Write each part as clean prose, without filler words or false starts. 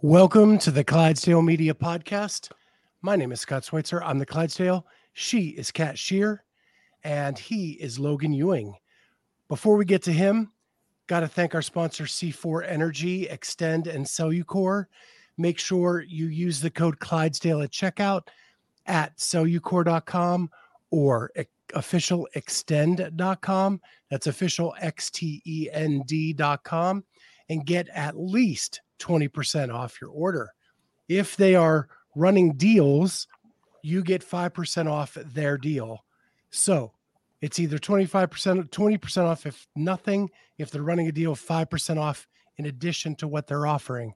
Welcome to the Clydesdale Media Podcast. My name is Scott Schweitzer. I'm the Clydesdale. She is Kat Shear, and he is Logan Ewing. Before we get to him, got to thank our sponsor, C4 Energy, Extend, and Cellucor. Make sure you use the code Clydesdale at checkout at cellucor.com or officialextend.com. That's official X-T-E-N-D.com, and get at least 20% off your order. If they are running deals, you get 5% off their deal. So it's either 20% off if nothing, if they're running a deal, 5% off in addition to what they're offering.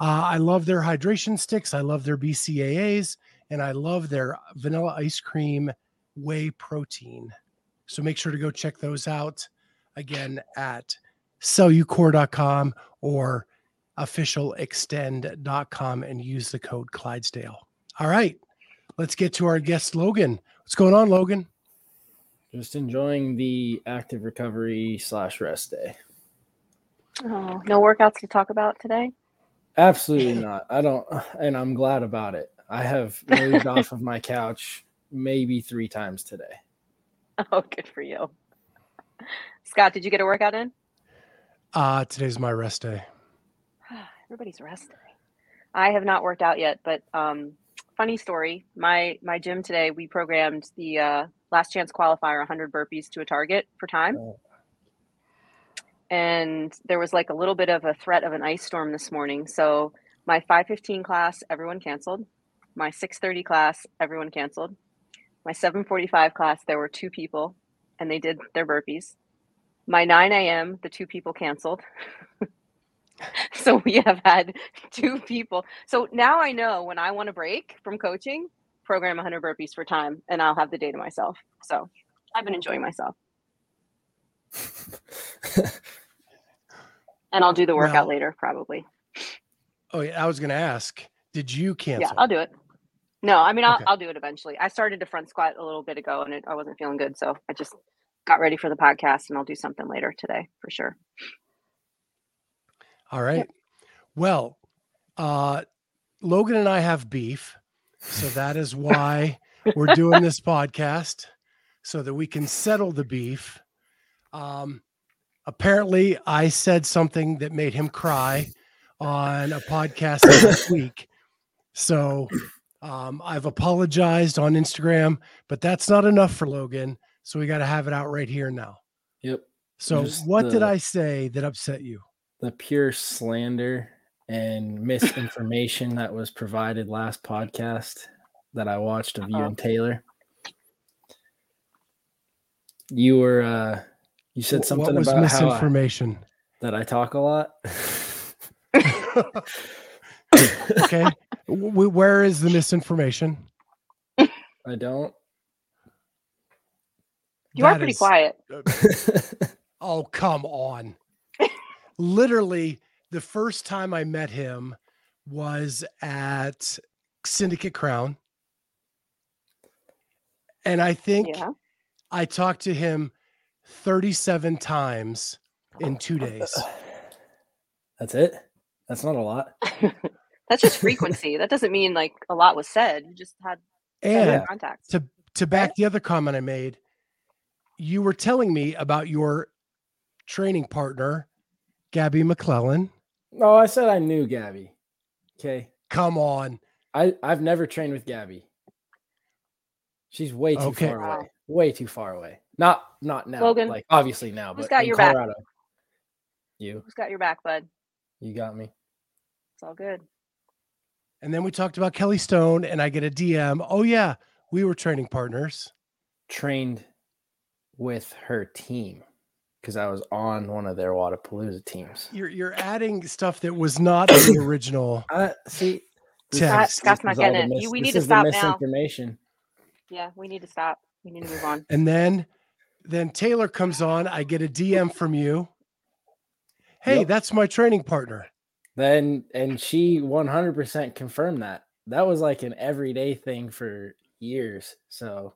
I love their hydration sticks. I love their BCAAs, and I love their vanilla ice cream whey protein. So make sure to go check those out again at cellucor.com or officialextend.com and use the code Clydesdale. All right, let's get to our guest, Logan. What's going on, Logan? Just enjoying the active recovery / rest day. Oh, no workouts to talk about today? Absolutely not. I don't, and I'm glad about it. I have moved off of my couch maybe 3 times today. Oh, good for you. Scott, did you get a workout in? Today's my rest day. Everybody's resting. I have not worked out yet, but funny story. My gym today, we programmed the last chance qualifier, 100 burpees to a target for time. And there was like a little bit of a threat of an ice storm this morning. So my 5:15 class, everyone canceled. My 6:30 class, everyone canceled. My 7:45 class, there were 2 people and they did their burpees. My 9 a.m., the 2 people canceled. So we have had 2 people. So now I know when I want a break from coaching, program 100 burpees for time, and I'll have the day to myself. So I've been enjoying myself. And I'll do the workout later, probably. Oh, yeah. I was going to ask, did you cancel? Yeah, I'll do it. No, I mean, I'll do it eventually. I started to front squat a little bit ago, and I wasn't feeling good. So I just got ready for the podcast, and I'll do something later today for sure. All right. Well, Logan and I have beef. So that is why we're doing this podcast, so that we can settle the beef. Apparently I said something that made him cry on a podcast last week. So I've apologized on Instagram, but that's not enough for Logan. So we got to have it out right here now. Yep. So what did I say that upset you? The pure slander and misinformation that was provided last podcast that I watched of you and Taylor. You were, you said something about what was misinformation? That I talk a lot. Okay. Where is the misinformation? I don't. You are pretty quiet. Oh, come on. Literally, the first time I met him was at Syndicate Crown. And I think I talked to him 37 times in 2 days. That's it? That's not a lot. That's just frequency. That doesn't mean like a lot was said. You just had contact. To back the other comment I made, you were telling me about your training partner, Gabby McClellan. No, I said I knew Gabby. Okay. Come on. I've never trained with Gabby. She's way too far away. Way too far away. Not now. Logan, like obviously now, but in Colorado. Who's got your back, bud? You got me. It's all good. And then we talked about Kelly Stone, and I get a DM. Oh yeah, we were training partners. Trained with her team, because I was on one of their Wodapalooza teams. You're adding stuff that was not in the original. See, Scott's not getting it. We need to stop now. Yeah, we need to stop. We need to move on. And then Taylor comes on. I get a DM from you. Hey, that's my training partner. Then and she 100% confirmed that. That was like an everyday thing for years. So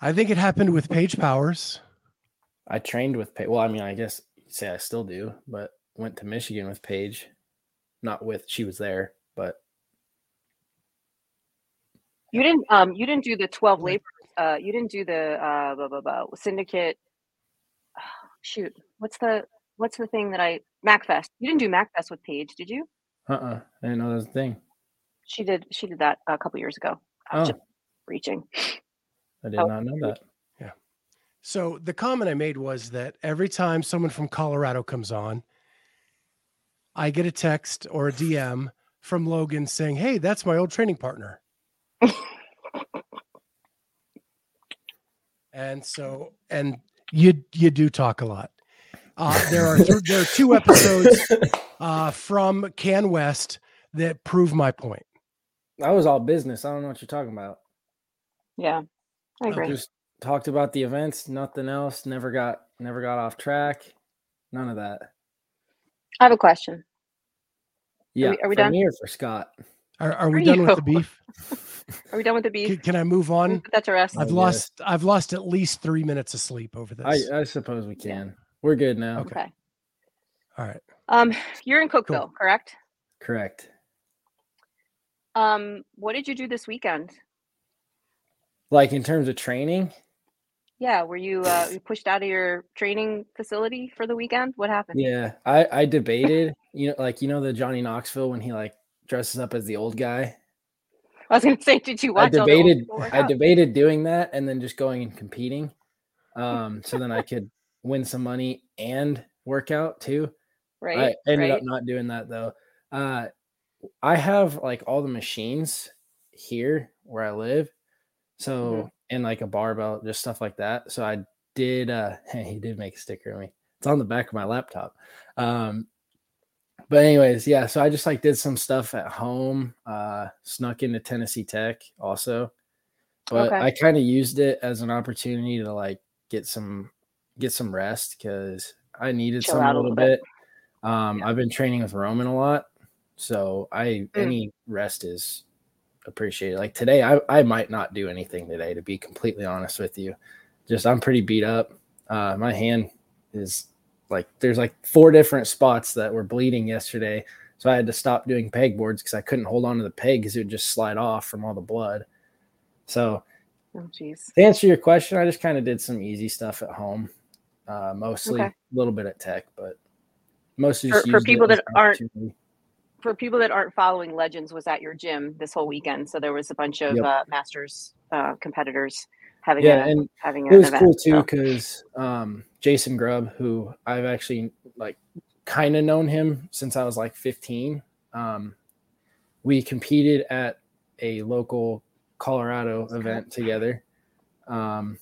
I think it happened with Paige Powers. I trained with Paige. Well, I mean, I guess you'd say I still do, but went to Michigan with Paige. Not with, she was there, but you didn't do the 12 labor. You didn't do the syndicate. Oh, shoot, what's the thing that I MacFest? You didn't do MacFest with Paige, did you? I didn't know that was a thing. She did that a couple years ago. I was just reaching. I did not know that. Yeah. So the comment I made was that every time someone from Colorado comes on, I get a text or a DM from Logan saying, "Hey, that's my old training partner." And so, and you do talk a lot. There are two episodes from Can West that prove my point. That was all business. I don't know what you're talking about. Yeah, I agree. I just talked about the events, nothing else. Never got off track. None of that. I have a question. Yeah, are we done here for Scott? Are we done with the beef? Are we done with the beef? Can I move on? That's a rest. I've lost at least 3 minutes of sleep over this. I suppose we can. We're good now. Okay. All right. You're in Cookeville, cool. Correct? Correct. What did you do this weekend? Like in terms of training? Yeah, were you you pushed out of your training facility for the weekend? What happened? Yeah, I debated, the Johnny Knoxville when he like dresses up as the old guy. I was gonna say, did you watch? I debated doing that and then just going and competing, so then I could win some money and work out too. Right. I ended up not doing that though. I have like all the machines here where I live, so. Mm-hmm. And like a barbell, just stuff like that. So I did, he did make a sticker of me. It's on the back of my laptop. But anyways, yeah. So I just like did some stuff at home, snuck into Tennessee Tech also, but I kind of used it as an opportunity to like get some rest. 'Cause I needed some a little bit. I've been training with Roman a lot. So any rest is appreciated. Like today, I might not do anything today, to be completely honest with you. Just I'm pretty beat up. My hand is like there's like four different spots that were bleeding yesterday, so I had to stop doing pegboards because I couldn't hold on to the peg because it would just slide off from all the blood. So, to answer your question, I just kind of did some easy stuff at home, mostly a little bit at Tech, but mostly just for people that aren't. For people that aren't following, Legends was at your gym this whole weekend, so there was a bunch of Masters competitors having having an event. It was cool too because Jason Grubb, who I've actually like kind of known him since I was like 15, we competed at a local Colorado event together, and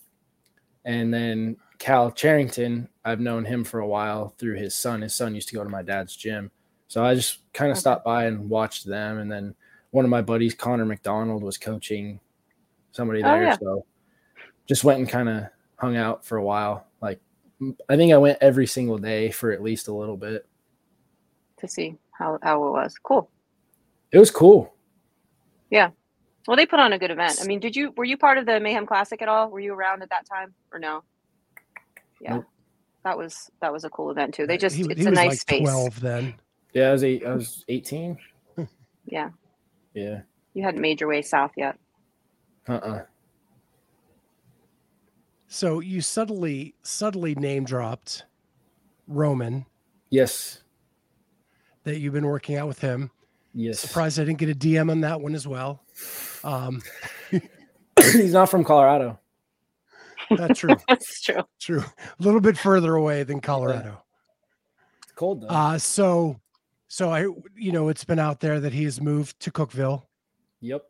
then Cal Charrington, I've known him for a while through his son. His son used to go to my dad's gym. So I just kind of stopped by and watched them. And then one of my buddies, Connor McDonald, was coaching somebody there. Yeah. So just went and kind of hung out for a while. Like, I think I went every single day for at least a little bit. To see how it was. Cool. It was cool. Yeah. Well, they put on a good event. I mean, were you part of the Mayhem Classic at all? Were you around at that time or no? Yeah. Nope. That was a cool event too. They just, it's a nice like space. 12 then. Yeah, I was 18. Yeah. Yeah. You hadn't made your way south yet. So you subtly name dropped Roman. Yes. That you've been working out with him. Yes. Surprised I didn't get a DM on that one as well. He's not from Colorado. That's true. That's true. True. A little bit further away than Colorado. Yeah. It's cold though. So I, it's been out there that he has moved to Cookeville. Yep.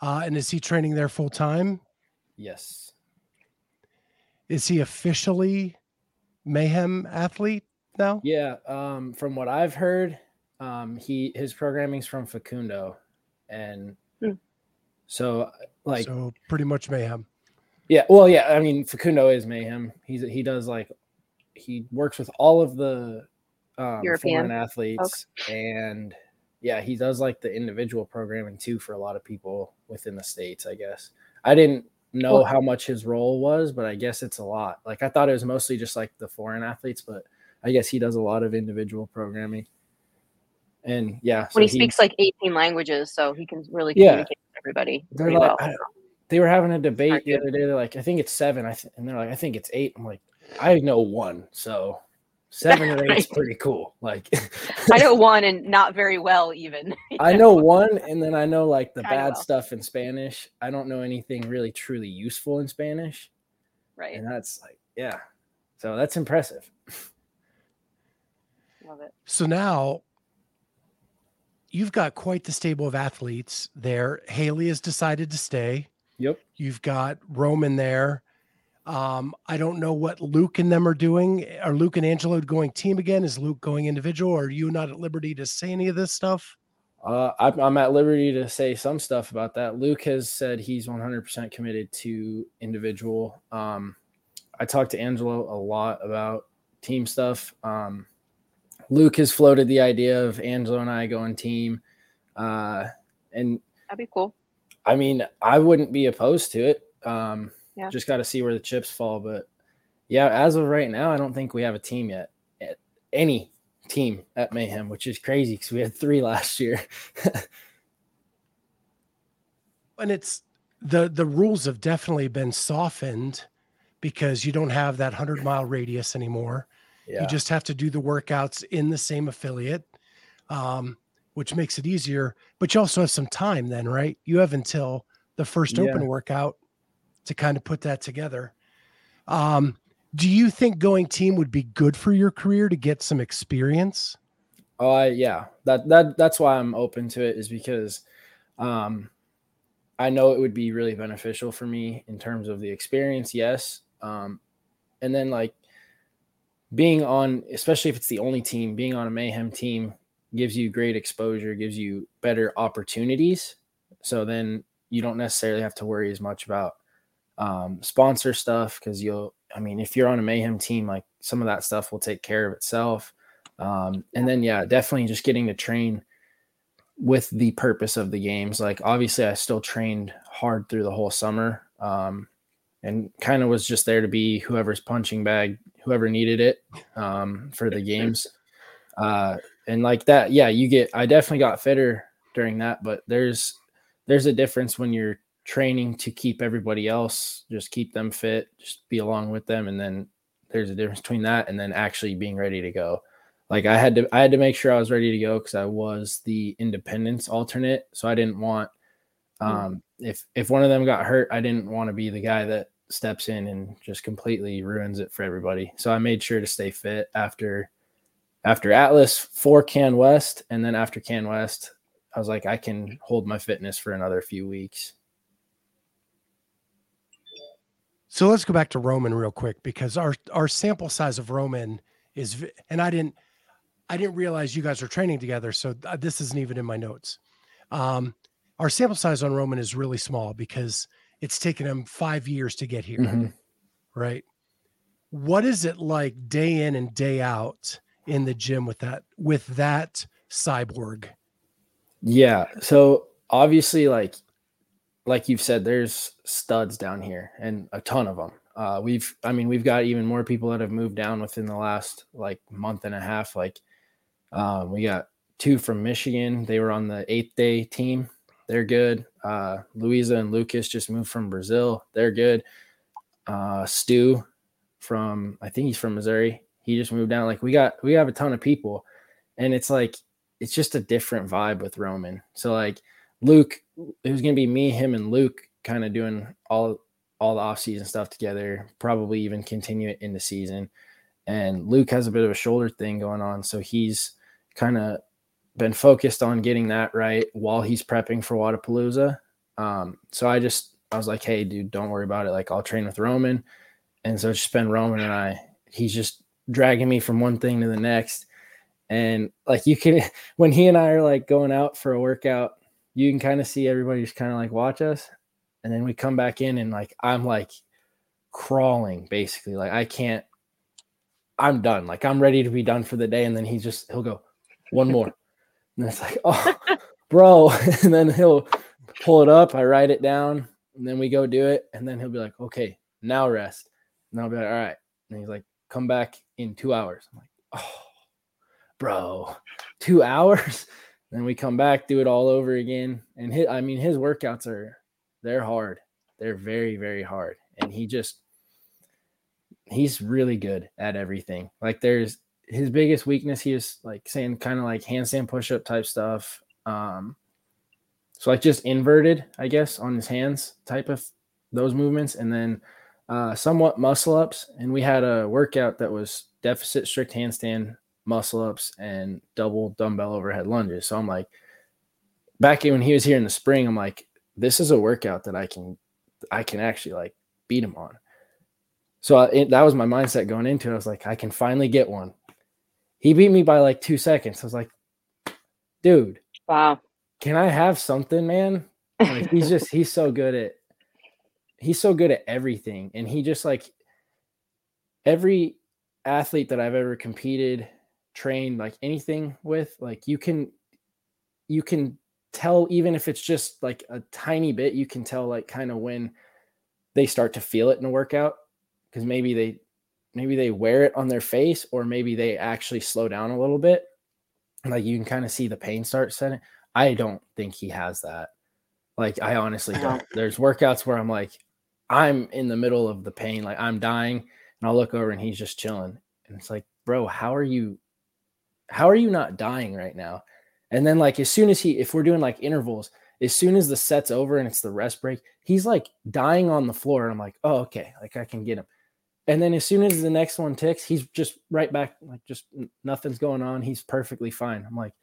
And is he training there full time? Yes. Is he officially Mayhem athlete now? Yeah. From what I've heard, his programming's from Facundo, And so, like, so pretty much mayhem. Yeah. Well, yeah. I mean, Facundo is mayhem. He does like, he works with all of the European foreign athletes. Okay. And yeah, he does like the individual programming too for a lot of people within the States, I guess. I didn't know how much his role was, but I guess it's a lot. Like, I thought it was mostly just like the foreign athletes, but I guess he does a lot of individual programming. And yeah, so when he speaks like 18 languages, so he can really communicate with everybody. Like, well. They were having a debate the other day. They're like, I think it's seven. And they're like, I think it's eight. I'm like, I know one. So 7 or 8 is pretty cool. Like, I know one and not very well, even. I know one, and then I know like the bad stuff in Spanish. I don't know anything really truly useful in Spanish. Right. And that's like, yeah. So that's impressive. Love it. So now, you've got quite the stable of athletes there. Haley has decided to stay. Yep. You've got Roman there. I don't know what Luke and them are doing. Are Luke and Angelo going team again? Is Luke going individual? Or are you not at liberty to say any of this stuff? I'm at liberty to say some stuff about that. Luke has said he's 100% committed to individual. I talked to Angelo a lot about team stuff. Luke has floated the idea of Angelo and I going team. And that'd be cool. I mean, I wouldn't be opposed to it. Just got to see where the chips fall. But yeah, as of right now, I don't think we have a team yet. Any team at Mayhem, which is crazy because we had 3 last year. And it's the rules have definitely been softened because you don't have that 100-mile radius anymore. Yeah. You just have to do the workouts in the same affiliate, which makes it easier. But you also have some time then, right? You have until the first open workout to kind of put that together. Do you think going team would be good for your career to get some experience? Yeah. That's why I'm open to it, is because I know it would be really beneficial for me in terms of the experience, yes. And then, like, being on, especially if it's the only team, being on a Mayhem team gives you great exposure, gives you better opportunities. So then you don't necessarily have to worry as much about sponsor stuff, because if you're on a Mayhem team, like, some of that stuff will take care of itself. And then, definitely just getting to train with the purpose of the games. Like, obviously I still trained hard through the whole summer, and kind of was just there to be whoever's punching bag, whoever needed it for the games. And like that, I definitely got fitter during that, but there's a difference when you're training to keep everybody else, just keep them fit, just be along with them. And then there's a difference between that and then actually being ready to go. Like, I had to make sure I was ready to go because I was the independence alternate. So I didn't want, if one of them got hurt, I didn't want to be the guy that steps in and just completely ruins it for everybody. So I made sure to stay fit after Atlas for Can West. And then after Can West, I was like, I can hold my fitness for another few weeks. So let's go back to Roman real quick, because our sample size of Roman is, and I didn't realize you guys were training together. So this isn't even in my notes. Our sample size on Roman is really small because it's taken him 5 years to get here, right? What is it like day in and day out in the gym with that cyborg? Yeah. So obviously, like you've said, there's studs down here and a ton of them. We've got even more people that have moved down within the last like month and a half. Like, we got 2 from Michigan. They were on the 8th day team. They're good. Louisa and Lucas just moved from Brazil. They're good. Stu I think he's from Missouri. He just moved down. Like, we have a ton of people, and it's like, it's just a different vibe with Roman. So like Luke, it was going to be me, him and Luke kind of doing all the off season stuff together, probably even continue it in the season. And Luke has a bit of a shoulder thing going on. So he's kind of been focused on getting that right while he's prepping for Wodapalooza. So I was like, hey dude, don't worry about it. Like, I'll train with Roman. And so it's just been Roman and he's just dragging me from one thing to the next. And like, when he and I are like going out for a workout, you can kind of see everybody just kind of like watch us. And then we come back in and like, I'm like crawling basically. Like I can't, I'm done. Like I'm ready to be done for the day. And then he'll go one more. And it's like, oh, bro. And then he'll pull it up. I write it down and then we go do it. And then he'll be like, okay, now rest. And I'll be like, all right. And he's like, come back in 2 hours. I'm like, oh, bro, 2 hours. Then we come back, do it all over again. And his workouts are, they're hard. They're very, very hard. And he's really good at everything. Like there's his biggest weakness. He is like saying kind of like handstand pushup type stuff. So like just inverted, I guess, on his hands type of those movements. And then somewhat muscle ups. And we had a workout that was deficit, strict handstand muscle ups and double dumbbell overhead lunges. So I'm like, back when he was here in the spring, I'm like, this is a workout that I can actually like beat him on. So that was my mindset going into it. I was like, I can finally get one. He beat me by like 2 seconds. I was like, dude, wow. Can I have something, man? Like, he's so good at everything. And he just like every athlete that I've ever competed, trained, like anything with, like you can tell, even if it's just like a tiny bit, you can tell like kind of when they start to feel it in a workout, because maybe they wear it on their face, or maybe they actually slow down a little bit. Like you can kind of see the pain start setting. I don't think he has that. Like I honestly don't. There's workouts where I'm like, I'm in the middle of the pain, like I'm dying, and I'll look over and he's just chilling. And it's like, bro, how are you not dying right now? And then like, if we're doing like intervals, as soon as the set's over and it's the rest break, he's like dying on the floor. And I'm like, oh, okay. Like I can get him. And then as soon as the next one ticks, he's just right back. Like just nothing's going on. He's perfectly fine. I'm like,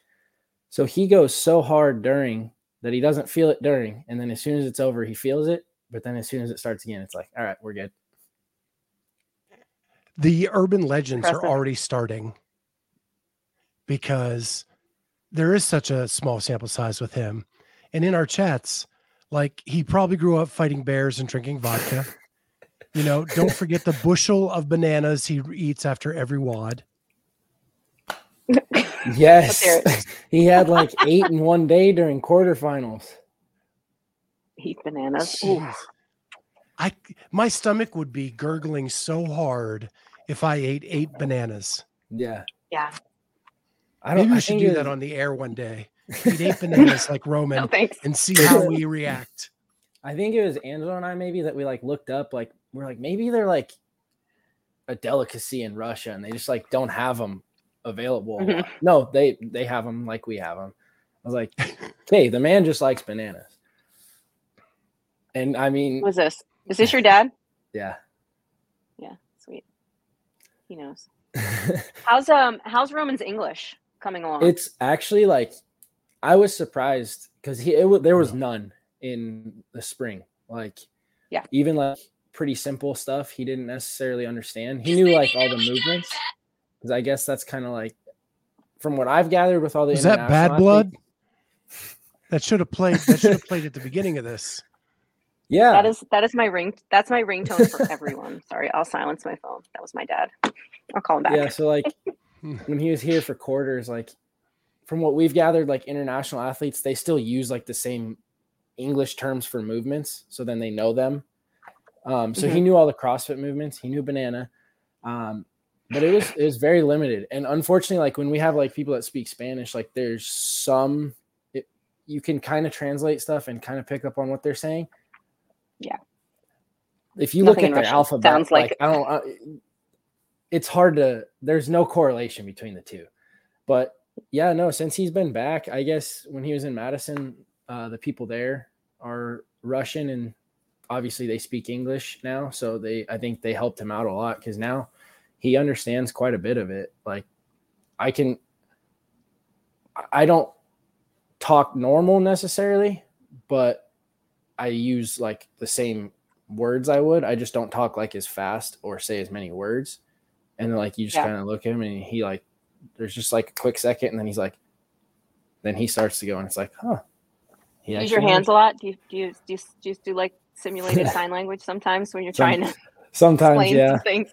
so he goes so hard during that he doesn't feel it during. And then as soon as it's over, he feels it. But then as soon as it starts again, it's like, all right, we're good. The urban legends are already starting because there is such a small sample size with him. And in our chats, like he probably grew up fighting bears and drinking vodka. You know, don't forget the bushel of bananas he eats after every wad. Yes. He had like 8 in one day during quarterfinals. Eat bananas. My stomach would be gurgling so hard if I ate 8 bananas. Yeah. Yeah. Maybe we should do that on the air one day. Eat 8 bananas like Roman and see how we react. I think it was Angelo and I maybe that we like looked up, like we're like, maybe they're like a delicacy in Russia and they just like don't have them available. Mm-hmm. No, they have them like we have them. I was like, hey, the man just likes bananas. And I mean, what's this? Is this your dad? Yeah. Yeah. Sweet. He knows. How's Roman's English coming along? It's actually like I was surprised because there was none in the spring. Like, yeah, even like pretty simple stuff he didn't necessarily understand. He knew like all the movements because I guess that's kind of like from what I've gathered with all the. Is that bad blood? That should have played at the beginning of this. Yeah, that is my ring. That's my ringtone for everyone. Sorry, I'll silence my phone. That was my dad. I'll call him back. Yeah, so like when he was here for quarters, like from what we've gathered, like international athletes, they still use like the same English terms for movements. So then they know them. So mm-hmm. He knew all the CrossFit movements. He knew banana, but it was very limited. And unfortunately, like when we have like people that speak Spanish, like there's some, you can kind of translate stuff and kind of pick up on what they're saying. Yeah. If you look at their alphabet, sounds like it's hard to, there's no correlation between the two, but yeah, no, since he's been back, I guess when he was in Madison, the people there are Russian and obviously they speak English now. So I think they helped him out a lot because now he understands quite a bit of it. Like I don't talk normal necessarily, but I use like the same words I would. I just don't talk like as fast or say as many words. And then like you just kind of look at him and he like there's just like a quick second and then he starts to go and it's like, huh. Use your hands a lot. Do you like simulated sign language sometimes when you're trying to explain some things?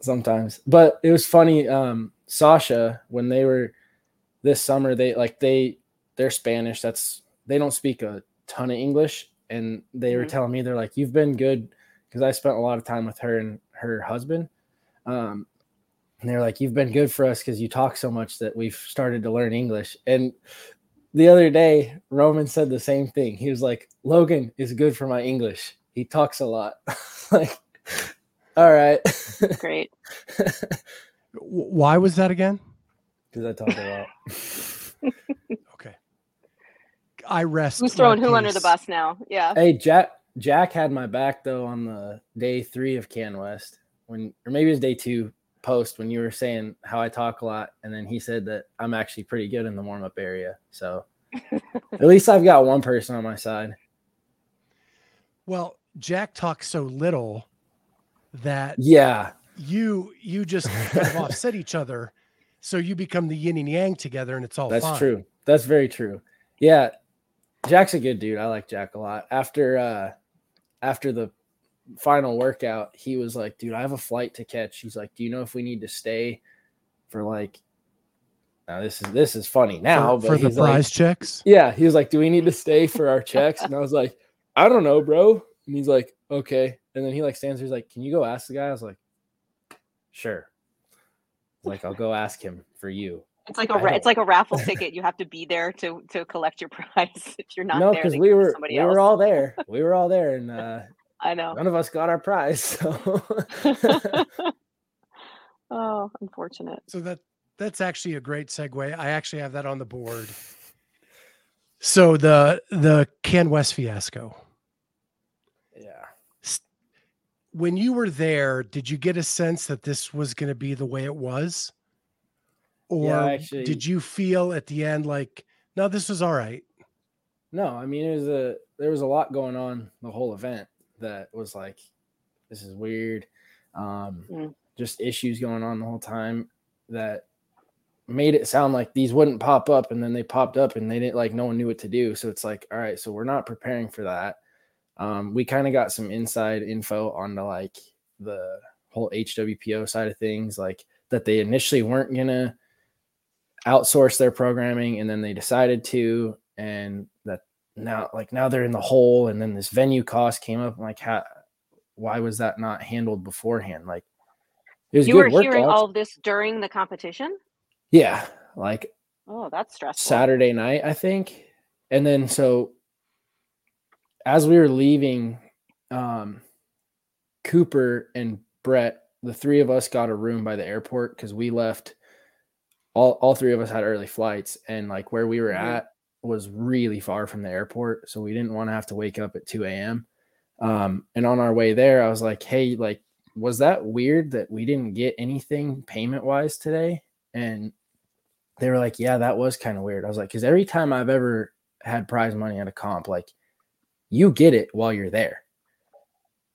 Sometimes. But it was funny. Sasha, when they were this summer, they're Spanish. They don't speak a ton of English. And they were telling me, they're like, you've been good. Cause I spent a lot of time with her and her husband. And they're like, you've been good for us. Cause you talk so much that we've started to learn English. And the other day, Roman said the same thing. He was like, Logan is good for my English. He talks a lot. Like, all right. Great. Why was that again? Because I talk a lot. Okay. I rest. Who's throwing who under the bus now? Yeah. Hey, Jack had my back, though, on the day 3 of Can West. Or maybe it was day 2 post when you were saying how I talk a lot. And then he said that I'm actually pretty good in the warm-up area. So at least I've got one person on my side. Well, Jack talks so little that you just kind of offset each other. So you become the yin and yang together, and it's all fine. That's true. That's very true. Yeah. Jack's a good dude. I like Jack a lot. After the final workout, he was like, dude, I have a flight to catch. He's like, do you know if we need to stay for like, now this is funny now, but for the prize checks? Yeah. He was like, do we need to stay for our checks? And I was like, I don't know, bro. And he's like, okay. And then he like stands there. He's like, can you go ask the guy? I was like, sure. Like, I'll go ask him for you. It's like a raffle ticket. You have to be there to collect your prize. If you're not there, because we were all there. We were all there, and I know none of us got our prize. So. Oh, unfortunate. So that's actually a great segue. I actually have that on the board. So the Can West fiasco. Yeah. When you were there, did you get a sense that this was going to be the way it was? Or did you feel at the end like, no, this was all right? No, I mean, there was a lot going on the whole event that was like, this is weird. Just issues going on the whole time that made it sound like these wouldn't pop up. And then they popped up and they didn't, like, no one knew what to do. So it's like, all right, so we're not preparing for that. We kind of got some inside info on the, like, the whole HWPO side of things, like that they initially weren't going to outsource their programming, and then they decided to, and that now they're in the hole. And then this venue cost came up. I'm like, why was that not handled beforehand? Like, it was, you were hearing all of this during the competition. Yeah. Like, oh, that's stressful. Saturday night, I think. And then, so as we were leaving, Cooper and Brett, the three of us got a room by the airport. Cause we left, all three of us had early flights, and like where we were at was really far from the airport. So we didn't want to have to wake up at 2 a.m. And on our way there, I was like, hey, like, was that weird that we didn't get anything payment wise today? And they were like, yeah, that was kind of weird. I was like, cause every time I've ever had prize money at a comp, like, you get it while you're there.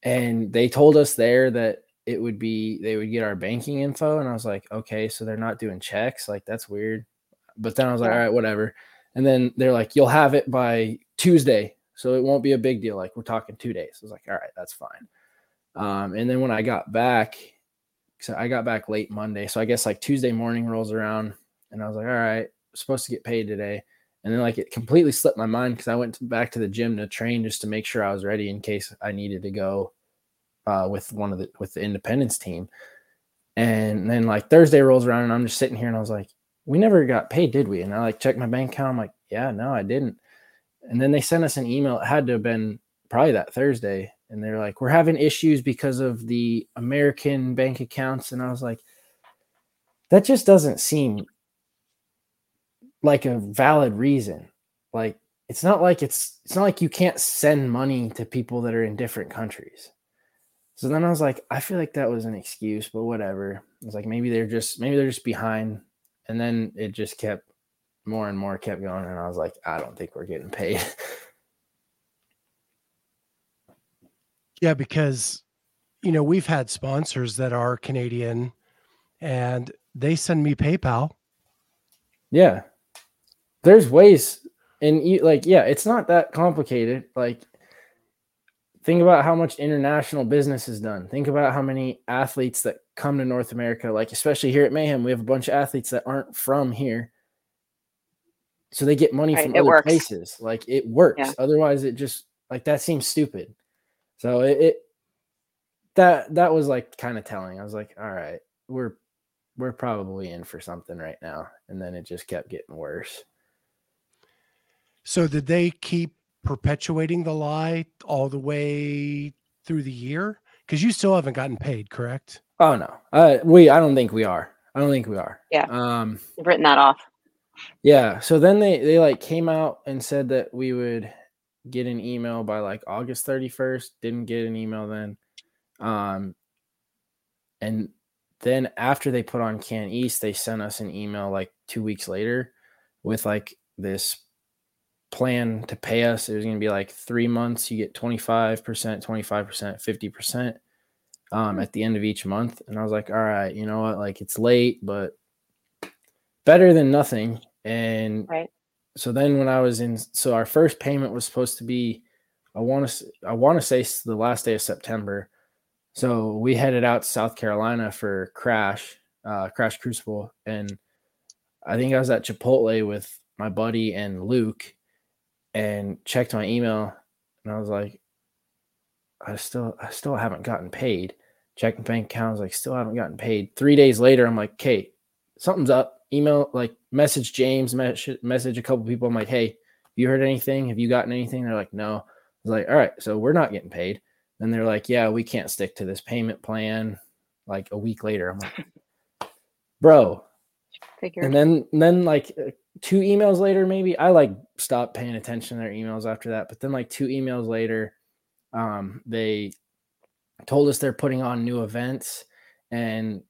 And they told us there that it would be, they would get our banking info. And I was like, okay, so they're not doing checks. Like, that's weird. But then I was like, all right, whatever. And then they're like, you'll have it by Tuesday. So it won't be a big deal. Like, we're talking 2 days. I was like, all right, that's fine. And then when I got back, so I got back late Monday. So I guess like Tuesday morning rolls around and I was like, all right, I'm supposed to get paid today. And then like it completely slipped my mind because I went back to the gym to train just to make sure I was ready in case I needed to go with the independence team. And then like Thursday rolls around and I'm just sitting here and I was like, we never got paid, did we? And I like checked my bank account. I'm like, yeah, no, I didn't. And then they sent us an email. It had to have been probably that Thursday. And they're like, we're having issues because of the American bank accounts. And I was like, that just doesn't seem like a valid reason. Like, it's not like you can't send money to people that are in different countries. So then I was like, I feel like that was an excuse, but whatever. I was like, maybe they're just behind. And then it just kept more and more kept going. And I was like, I don't think we're getting paid. Yeah. Because, you know, we've had sponsors that are Canadian and they send me PayPal. Yeah. There's ways And you, like, yeah, it's not that complicated. Like, think about how much international business is done. Think about how many athletes that come to North America, like especially here at Mayhem, we have a bunch of athletes that aren't from here. So they get money from other places. Like, it works. Yeah. Otherwise, it just, like, that seems stupid. So that was, like, kind of telling. I was like, all right, we're probably in for something right now. And then it just kept getting worse. So did they keep perpetuating the lie all the way through the year? Because you still haven't gotten paid, correct? Oh, no. I don't think we are. Yeah. I've written that off. Yeah. So then they like came out and said that we would get an email by like August 31st. Didn't get an email then. And then after they put on Can East, they sent us an email like 2 weeks later with like this plan to pay us. It was going to be like 3 months. You get 25%, 25%, 50% at the end of each month. And I was like, all right, you know what? Like, it's late, but better than nothing. And right. So then when I was in, so our first payment was supposed to be, I want to say the last day of September. So we headed out to South Carolina for Crash Crucible. And I think I was at Chipotle with my buddy and Luke and checked my email. And I was like, I still haven't gotten paid. Checked my bank account. I was like, still haven't gotten paid. 3 days later, I'm like, Kate, something's up. Email, like, message James, message a couple people. I'm like, hey, you heard anything? Have you gotten anything? They're like, no. I was like, all right, so we're not getting paid. And they're like, yeah, we can't stick to this payment plan. Like, a week later, I'm like, bro. Figured. And then like 2 emails later, maybe I like stopped paying attention to their emails after that. But then like 2 emails later, they told us they're putting on new events and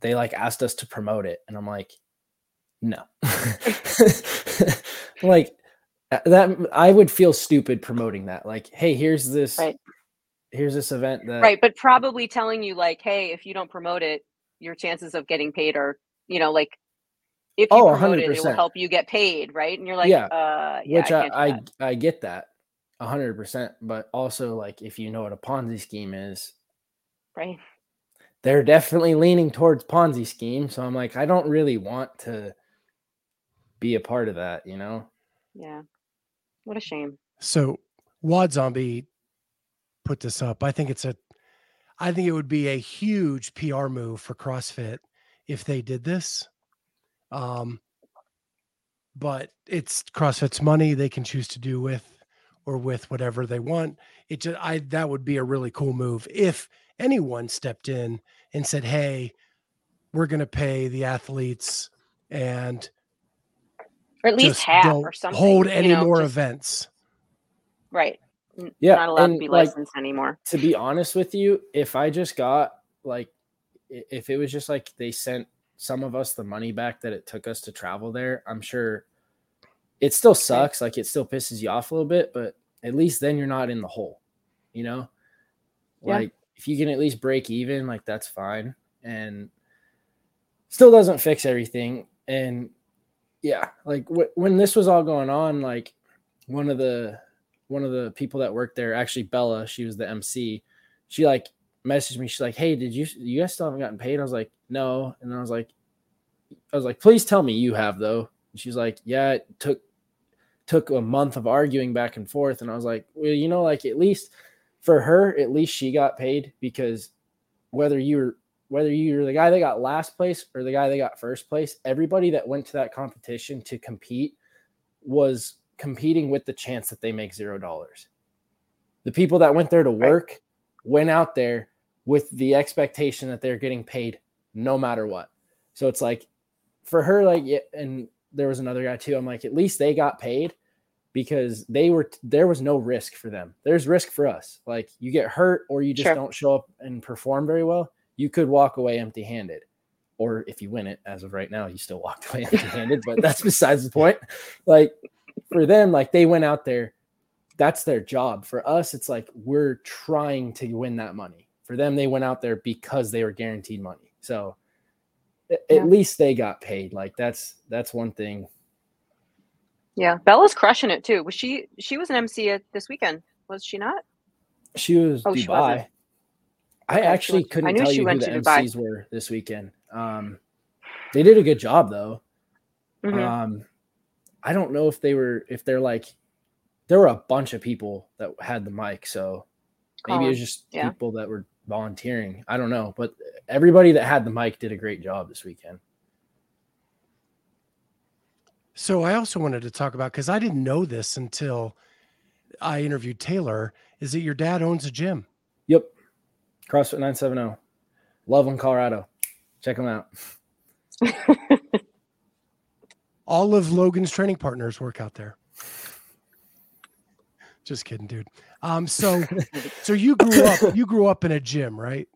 they like asked us to promote it. And I'm like, no. Like, that I would feel stupid promoting that. Like, hey, here's this event that right, but probably telling you like, hey, if you don't promote it, your chances of getting paid are, you know, like, if you promote 100%. It will help you get paid, right? And you're like, yeah, which I get that 100%, but also like, if you know what a Ponzi scheme is, right? They're definitely leaning towards Ponzi scheme. So I'm like, I don't really want to be a part of that, you know? Yeah. What a shame. So Wad Zombie put this up. I think it would be a huge PR move for CrossFit if they did this. But it's CrossFit's money. They can choose to do with whatever they want. That would be a really cool move if anyone stepped in and said, hey, we're going to pay the athletes and or at least half or something. Hold any more events. Right. Yeah. Not allowed to be licensed anymore. To be honest with you, if I just got like, if it was just like they sent some of us the money back that it took us to travel there, I'm sure it still sucks. Like, it still pisses you off a little bit, but at least then you're not in the hole, you know? Like, yeah. If you can at least break even, like, that's fine. And still doesn't fix everything. And yeah, like when this was all going on, like one of the people that worked there, actually Bella, she was the MC. She like messaged me. She's like, hey, you guys still haven't gotten paid? I was like, no. And I was like, please tell me you have though. And she's like, yeah, it took a month of arguing back and forth. And I was like, well, you know, like, at least for her, at least she got paid, because whether you're the guy that got last place or the guy that got first place, everybody that went to that competition to compete was competing with the chance that they make $0. The people that went there to work right. went out there with the expectation that they're getting paid no matter what. So it's like for her, like, yeah, and there was another guy too. I'm like, at least they got paid, because there was no risk for them. There's risk for us. Like, you get hurt or you just don't show up and perform very well. You could walk away empty handed, or if you win it, as of right now, you still walked away empty handed, but that's besides the point. Like, for them, like, they went out there. That's their job. For us, it's like, we're trying to win that money. For them, they went out there because they were guaranteed money. So at least they got paid. Like, that's one thing Yeah, Bella's crushing it too. Was she was an MC at this weekend, was she not? She was Dubai. She wasn't. I actually couldn't tell you who the MCs were this weekend. They did a good job though. Mm-hmm. I don't know if they were, if they're like, there were a bunch of people that had the mic, so maybe it was just people that were volunteering. I don't know, but everybody that had the mic did a great job this weekend. So I also wanted to talk about, because I didn't know this until I interviewed Taylor, is that your dad owns a gym. Yep. CrossFit 970. Loveland, Colorado. Check them out. All of Logan's training partners work out there. Just kidding, dude. So you grew up in a gym, right?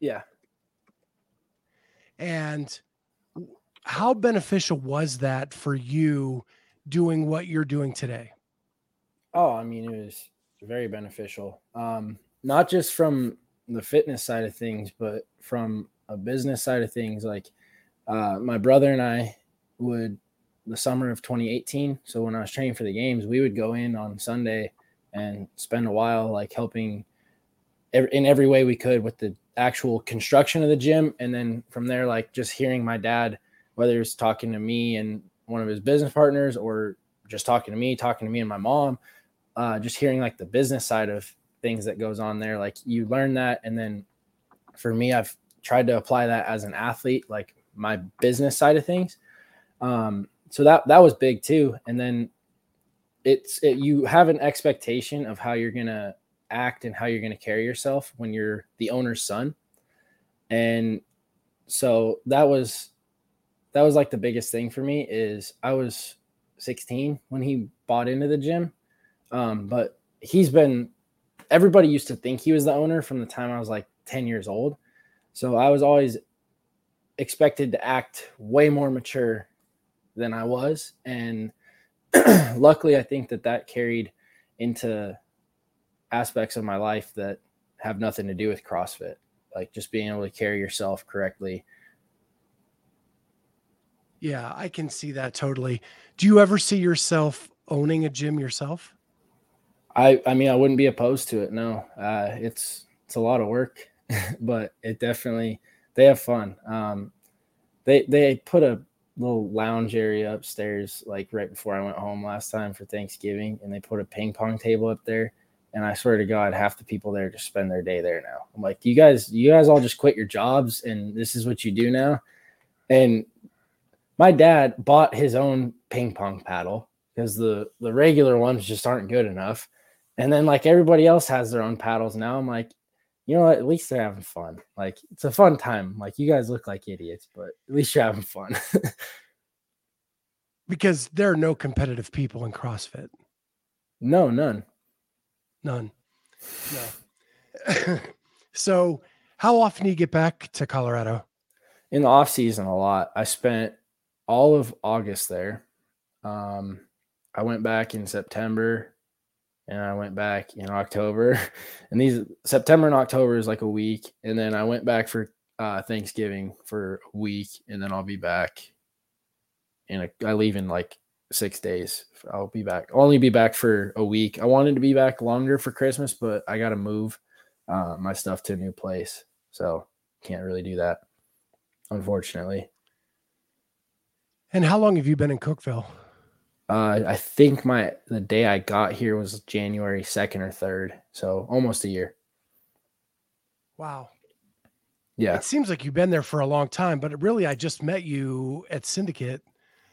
Yeah. And how beneficial was that for you doing what you're doing today? Oh, I mean, it was very beneficial. Not just from the fitness side of things, but from a business side of things. Like my brother and I would, the summer of 2018, so when I was training for the games, we would go in on Sunday and spend a while like helping in every way we could with the actual construction of the gym. And then from there, like just hearing my dad, whether it's talking to me and one of his business partners or just talking to me and my mom, just hearing like the business side of things that goes on there. Like you learn that. And then for me, I've tried to apply that as an athlete, like my business side of things. So that was big too. And then you have an expectation of how you're going to act and how you're going to carry yourself when you're the owner's son. And so that was like the biggest thing for me is I was 16 when he bought into the gym. But everybody used to think he was the owner from the time I was like 10 years old. So I was always expected to act way more mature than I was. And luckily, I think that carried into aspects of my life that have nothing to do with CrossFit, like just being able to carry yourself correctly. Yeah, I can see that totally. Do you ever see yourself owning a gym yourself? I mean, I wouldn't be opposed to it. No, it's a lot of work, but it definitely, they have fun. They put a little lounge area upstairs, like right before I went home last time for Thanksgiving, and they put a ping pong table up there. And I swear to God, half the people there just spend their day there now. I'm like, you guys all just quit your jobs and this is what you do now. And my dad bought his own ping pong paddle because the regular ones just aren't good enough. And then like everybody else has their own paddles now. I'm like, you know what? At least they're having fun. Like it's a fun time. Like you guys look like idiots, but at least you're having fun. Because there are no competitive people in CrossFit. No, none. No. So how often do you get back to Colorado? In the off season, a lot. I spent all of August there. I went back in September and I went back in October, and September and October is like a week. And then I went back for Thanksgiving for a week, and then I'll be back I leave in like 6 days. I'll be back. I'll only be back for a week. I wanted to be back longer for Christmas, but I got to move my stuff to a new place. So can't really do that, unfortunately. And how long have you been in Cookeville? I think the day I got here was January 2nd or 3rd. So almost a year. Wow. Yeah. It seems like you've been there for a long time, but really I just met you at Syndicate.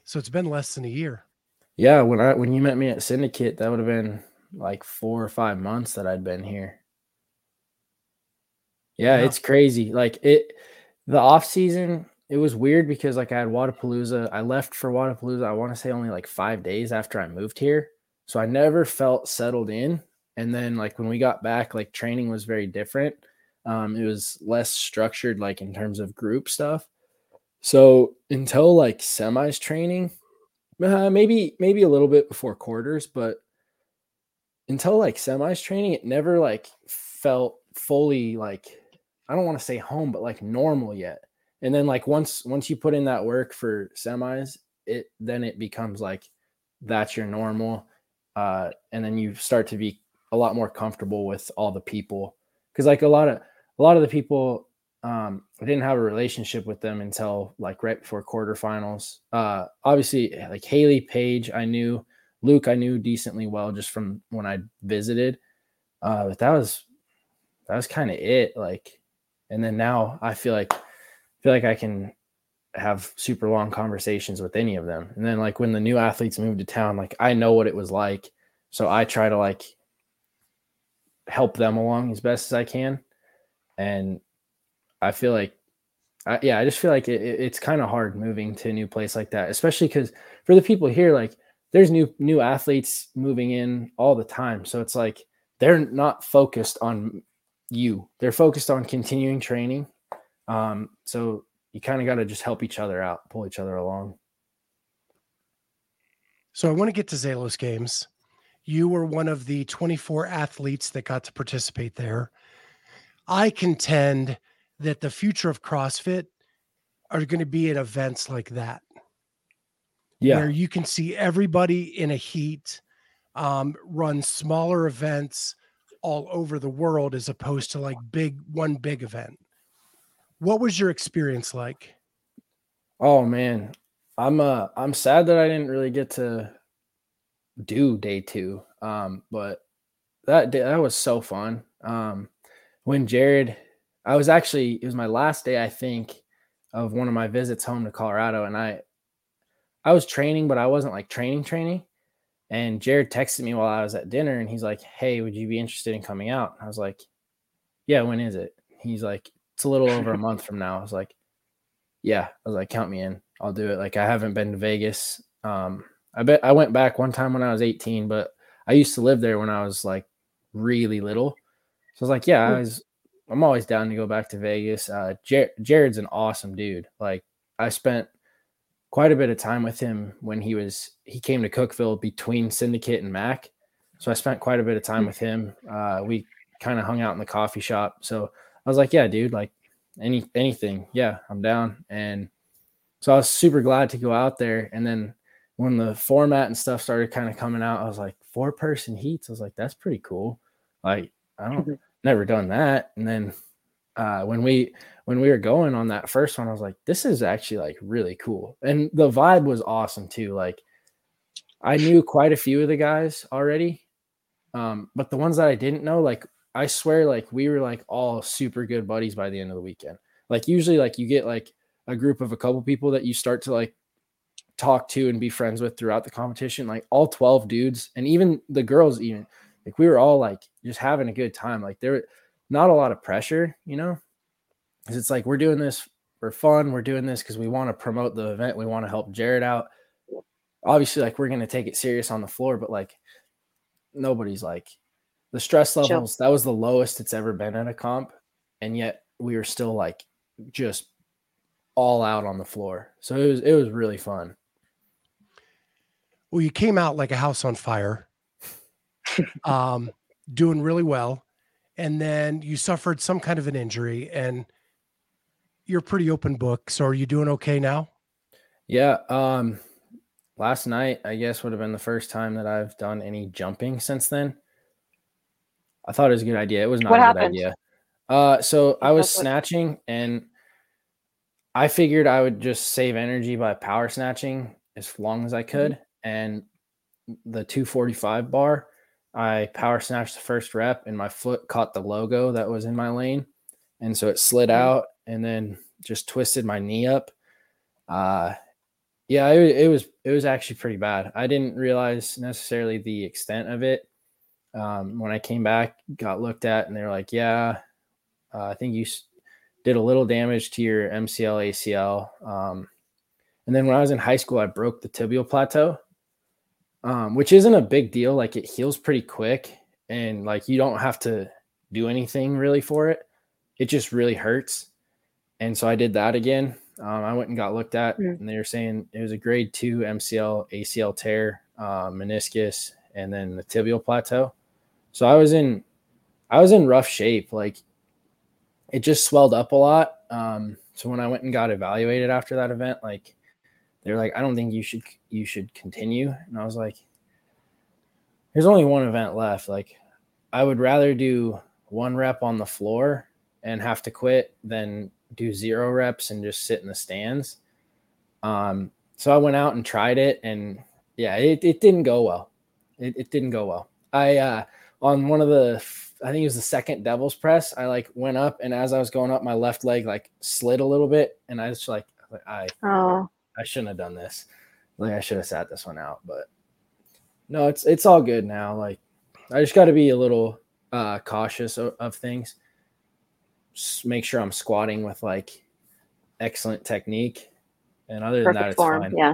So it's been less than a year. Yeah. When you met me at Syndicate, that would have been like 4 or 5 months that I'd been here. Yeah. It's crazy. Like the off season, it was weird because like I had Wodapalooza. I left for Wodapalooza, I want to say only like 5 days after I moved here. So I never felt settled in. And then like when we got back, like training was very different. It was less structured, like in terms of group stuff. So until like semis training, maybe a little bit before quarters, but until like semis training, it never like felt fully like, I don't want to say home, but like normal yet. And then like once you put in that work for semis, then it becomes like that's your normal. And then you start to be a lot more comfortable with all the people. Cause like a lot of the people, I didn't have a relationship with them until like right before quarterfinals. Obviously like Haley, Paige, I knew. Luke, I knew decently well just from when I visited. But that was kind of it. Like, and then now I feel like I can have super long conversations with any of them. And then like when the new athletes moved to town, like I know what it was like. So I try to like help them along as best as I can. And I feel like, I just feel like it's kind of hard moving to a new place like that, especially because for the people here, like there's new athletes moving in all the time. So it's like, they're not focused on you. They're focused on continuing training. So you kind of got to just help each other out, pull each other along. So I want to get to Zelos Games. You were one of the 24 athletes that got to participate there. I contend that the future of CrossFit are going to be at events like that. Yeah. Where you can see everybody in a heat, run smaller events all over the world as opposed to like one big event. What was your experience like? Oh man, I'm sad that I didn't really get to do day two. But that was so fun. When Jared, it was my last day, I think, of one of my visits home to Colorado, and I was training, but I wasn't like training. And Jared texted me while I was at dinner, and he's like, "Hey, would you be interested in coming out?" I was like, "Yeah, when is it?" He's like, "It's a little over a month from now." I was like, "Yeah." I was like, "Count me in. I'll do it." Like, I haven't been to Vegas. I went back one time when I was 18, but I used to live there when I was like really little. So I was like, "Yeah, I'm always down to go back to Vegas." Jared's an awesome dude. Like, I spent quite a bit of time with him when he came to Cookeville between Syndicate and Mac. So I spent quite a bit of time with him. We kind of hung out in the coffee shop. So I was like, "Yeah, dude, like anything. Yeah, I'm down." And so I was super glad to go out there. And then when the format and stuff started kind of coming out, I was like, 4-person heats. I was like, that's pretty cool. Like, never done that. And then when we were going on that first one, I was like, this is actually like really cool. And the vibe was awesome too. Like, I knew quite a few of the guys already. But the ones that I didn't know, like, I swear, like, we were like all super good buddies by the end of the weekend. Like, usually, like, you get like a group of a couple people that you start to like talk to and be friends with throughout the competition. Like, all 12 dudes and even the girls, even, like, we were all like just having a good time. Like, there was not a lot of pressure, you know, because it's like, we're doing this for fun. We're doing this because we want to promote the event. We want to help Jared out. Obviously, like, we're going to take it serious on the floor, but like, nobody's like, the stress levels, that was the lowest it's ever been at a comp. And yet we were still like just all out on the floor. So it was really fun. Well, you came out like a house on fire, doing really well. And then you suffered some kind of an injury, and you're pretty open book. So are you doing okay now? Yeah. Last night, I guess, would have been the first time that I've done any jumping since then. I thought it was a good idea. It was not a good idea. So I was snatching, and I figured I would just save energy by power snatching as long as I could. And the 245 bar, I power snatched the first rep, and my foot caught the logo that was in my lane. And so it slid out, and then just twisted my knee up. Yeah, it was actually pretty bad. I didn't realize necessarily the extent of it. When I came back, got looked at, and they were like, "Yeah, I think you did a little damage to your MCL, ACL." And then when I was in high school, I broke the tibial plateau, which isn't a big deal. Like, it heals pretty quick, and like, you don't have to do anything really for it. It just really hurts. And so I did that again. I went and got looked at, and they were saying it was a grade 2 MCL, ACL tear, meniscus, and then the tibial plateau. So I was in rough shape. Like, it just swelled up a lot. So when I went and got evaluated after that event, like, They're like, I don't think you should continue. And I was like, there's only one event left. Like, I would rather do one rep on the floor and have to quit than do zero reps and just sit in the stands. So I went out and tried it, and yeah, it didn't go well. It didn't go well. I on one of the, I think it was the second devil's press, I like went up, and as I was going up, my left leg like slid a little bit, and I just like, I shouldn't have done this. Like, I should have sat this one out, but no, it's all good now. Like, I just got to be a little cautious of things. Just make sure I'm squatting with like excellent technique, and other than that, it's fine. Yeah,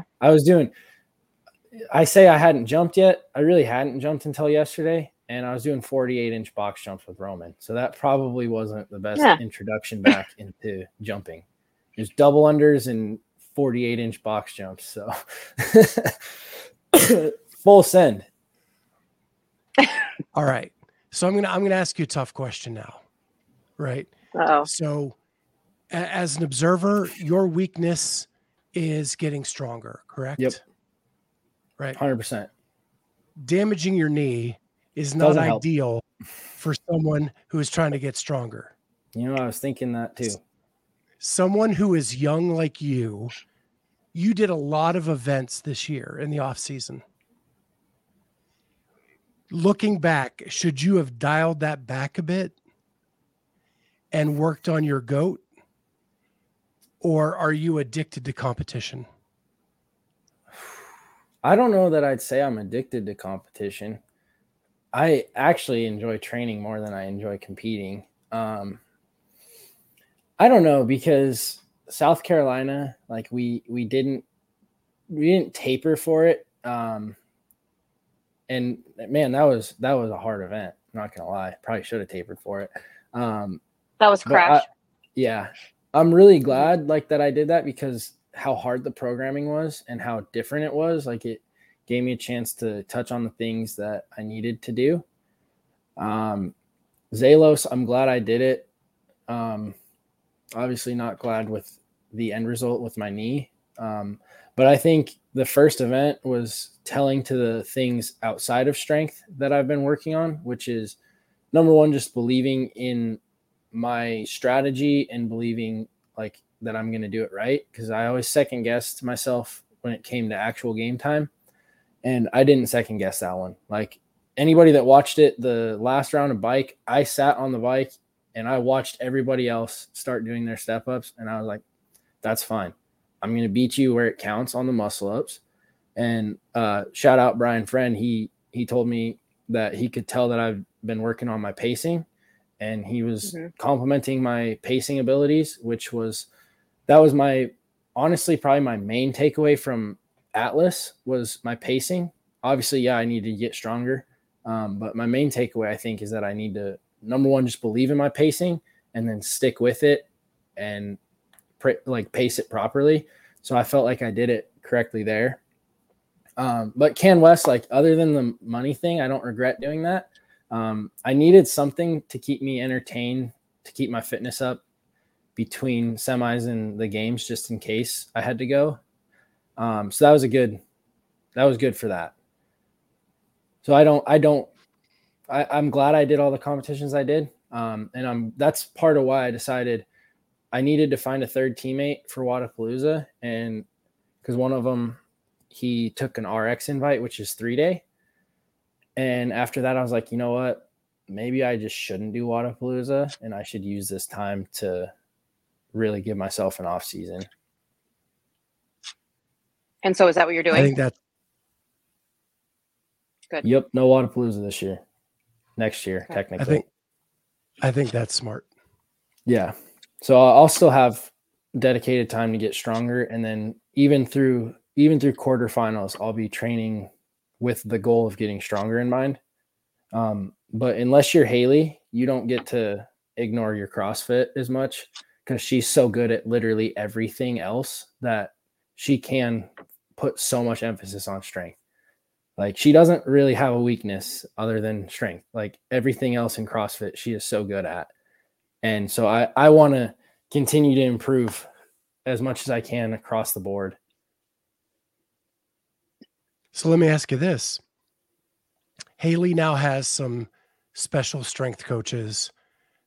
I say I hadn't jumped yet. I really hadn't jumped until yesterday, and I was doing 48-inch box jumps with Roman. So that probably wasn't the best introduction back into jumping. There's double unders and 48-inch box jumps. So full send. All right. So I'm gonna ask you a tough question now, right? Uh-oh. So as an observer, your weakness is getting stronger, correct? Yep. Right. 100%. Damaging your knee is not ideal for someone who is trying to get stronger. You know, I was thinking that too. Someone who is young like you did a lot of events this year in the off season. Looking back, should you have dialed that back a bit and worked on your goat, or are you addicted to competition? I don't know that I'd say I'm addicted to competition. I actually enjoy training more than I enjoy competing. I don't know, because South Carolina, like we didn't taper for it. And man, that was a hard event. I'm not gonna lie. Probably should have tapered for it. That was Crash. I'm really glad like that I did that, because how hard the programming was and how different it was. Like, it gave me a chance to touch on the things that I needed to do. Zelos, I'm glad I did it. Obviously not glad with the end result with my knee. But I think the first event was telling to the things outside of strength that I've been working on, which is number one, just believing in my strategy and believing like that I'm going to do it right, because I always second guessed myself when it came to actual game time, and I didn't second guess that one. Like, anybody that watched it, the last round of bike, I sat on the bike and I watched everybody else start doing their step ups, and I was like, that's fine. I'm going to beat you where it counts on the muscle ups. And shout out Brian Friend. He told me that he could tell that I've been working on my pacing, and he was complimenting my pacing abilities, which was, that was my, honestly, probably my main takeaway from Atlas was my pacing. Obviously, I need to get stronger. But my main takeaway, I think, is that I need to, number one, just believe in my pacing and then stick with it and pace it properly. So I felt like I did it correctly there. But Can West, like, other than the money thing, I don't regret doing that. I needed something to keep me entertained, to keep my fitness up between semis and the games, just in case I had to go. So that was good for that. So I'm glad I did all the competitions I did. That's part of why I decided I needed to find a third teammate for Wodapalooza. And cause one of them, he took an RX invite, which is 3-day. And after that, I was like, you know what, maybe I just shouldn't do Wodapalooza, and I should use this time to really give myself an off season. And so is that what you're doing? I think that's good. Yep. No Wodapalooza this year, next year, okay. Technically. I think that's smart. Yeah. So I'll still have dedicated time to get stronger. And then even through quarterfinals, I'll be training with the goal of getting stronger in mind. But unless you're Haley, you don't get to ignore your CrossFit as much, because she's so good at literally everything else that she can put so much emphasis on strength. Like, she doesn't really have a weakness other than strength. Like, everything else in CrossFit, she is so good at. And so I want to continue to improve as much as I can across the board. So let me ask you this. Haley now has some special strength coaches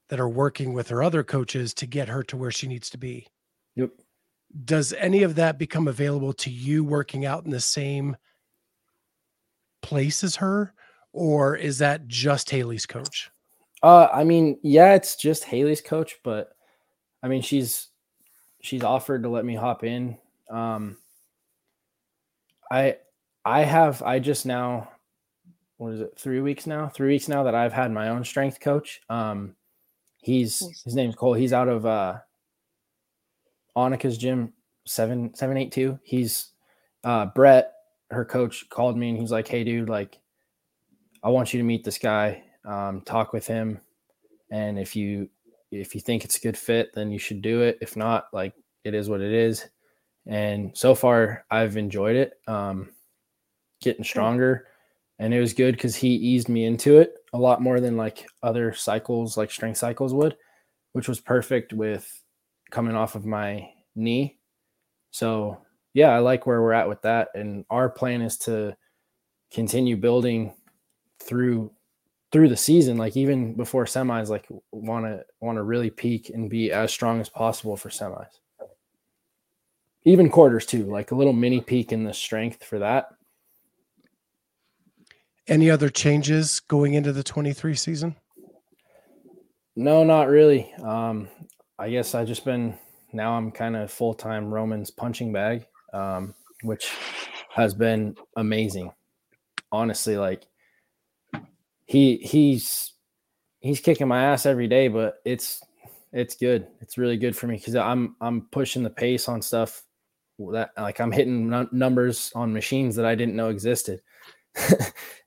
that are working with her other coaches to get her to where she needs to be. Yep. Does any of that become available to you working out in the same place as her, or is that just Haley's coach? I mean, yeah, it's just Haley's coach, but I mean, she's offered to let me hop in. I just now, what is it? 3 weeks now that I've had my own strength coach. His name's Cole. He's out of, Annika's gym 7782. He's Brett, her coach, called me and he's like, "Hey dude, like I want you to meet this guy, talk with him. And if you think it's a good fit, then you should do it. If not, like it is what it is." And so far I've enjoyed it, getting stronger. And it was good because he eased me into it a lot more than like other cycles, like strength cycles would, which was perfect with coming off of my knee. So yeah, I like where we're at with that. And our plan is to continue building through the season. Like even before semis, like want to really peak and be as strong as possible for semis, even quarters too, like a little mini peak in the strength for that. Any other changes going into the 23 season? No, not really. I guess I just been, now I'm kind of full-time Roman's punching bag, which has been amazing. Honestly, like he's kicking my ass every day, but it's good. It's really good for me because I'm pushing the pace on stuff that like I'm hitting numbers on machines that I didn't know existed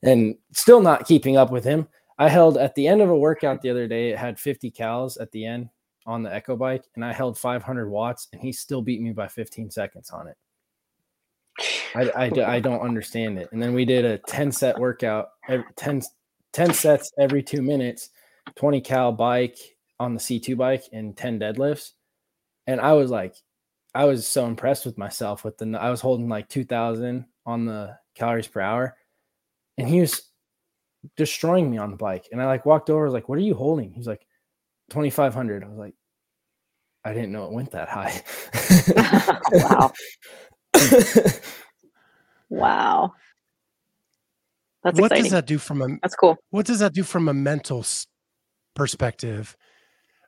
and still not keeping up with him. I held at the end of a workout the other day, it had 50 cals at the end on the Echo bike, and I held 500 watts and he still beat me by 15 seconds on it. I don't understand it. And then we did a 10 set workout, 10 sets every 2 minutes, 20 cal bike on the C2 bike and 10 deadlifts. And I was so impressed with myself I was holding like 2000 on the calories per hour. And he was destroying me on the bike. And I like walked over, I was like, "What are you holding?" He's like, 2,500. I was like, I didn't know it went that high. Wow. That's exciting. That's cool. What does that do from a mental perspective?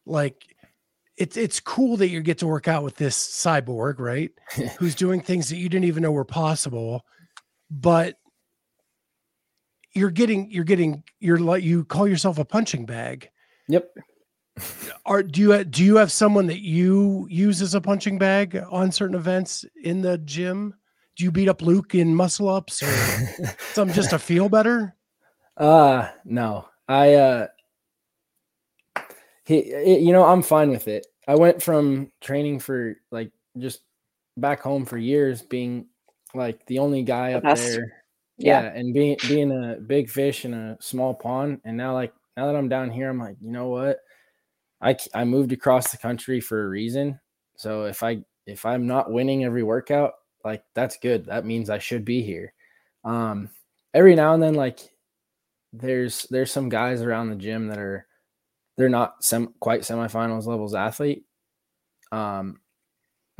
Like it's cool that you get to work out with this cyborg, right? Who's doing things that you didn't even know were possible, but you call yourself a punching bag. Yep. Do you have someone that you use as a punching bag on certain events in the gym? Do you beat up Luke in muscle ups or something just to feel better? No. I'm fine with it. I went from training for like just back home for years being like the only guy up there. Yeah. And being a big fish in a small pond, and now that I'm down here, I'm like, you know what? I moved across the country for a reason. So if I'm not winning every workout, like that's good. That means I should be here. Every now and then, like there's some guys around the gym that they're not quite semifinals levels athlete. And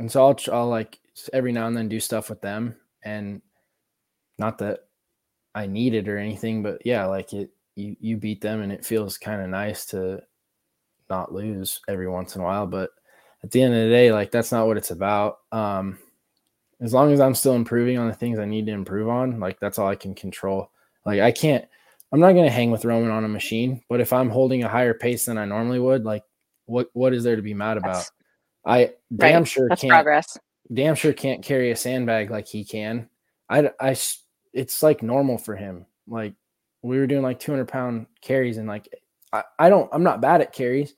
so I'll like every now and then do stuff with them, and not that I need it or anything, but yeah, like it. You beat them and it feels kind of nice to not lose every once in a while. But at the end of the day, like that's not what it's about. As long as I'm still improving on the things I need to improve on, like that's all I can control. Like I'm not going to hang with Roman on a machine, but if I'm holding a higher pace than I normally would, like what is there to be mad about? Damn sure can't carry a sandbag like he can. It's like normal for him. Like, we were doing like 200-pound carries, and like, I'm not bad at carries,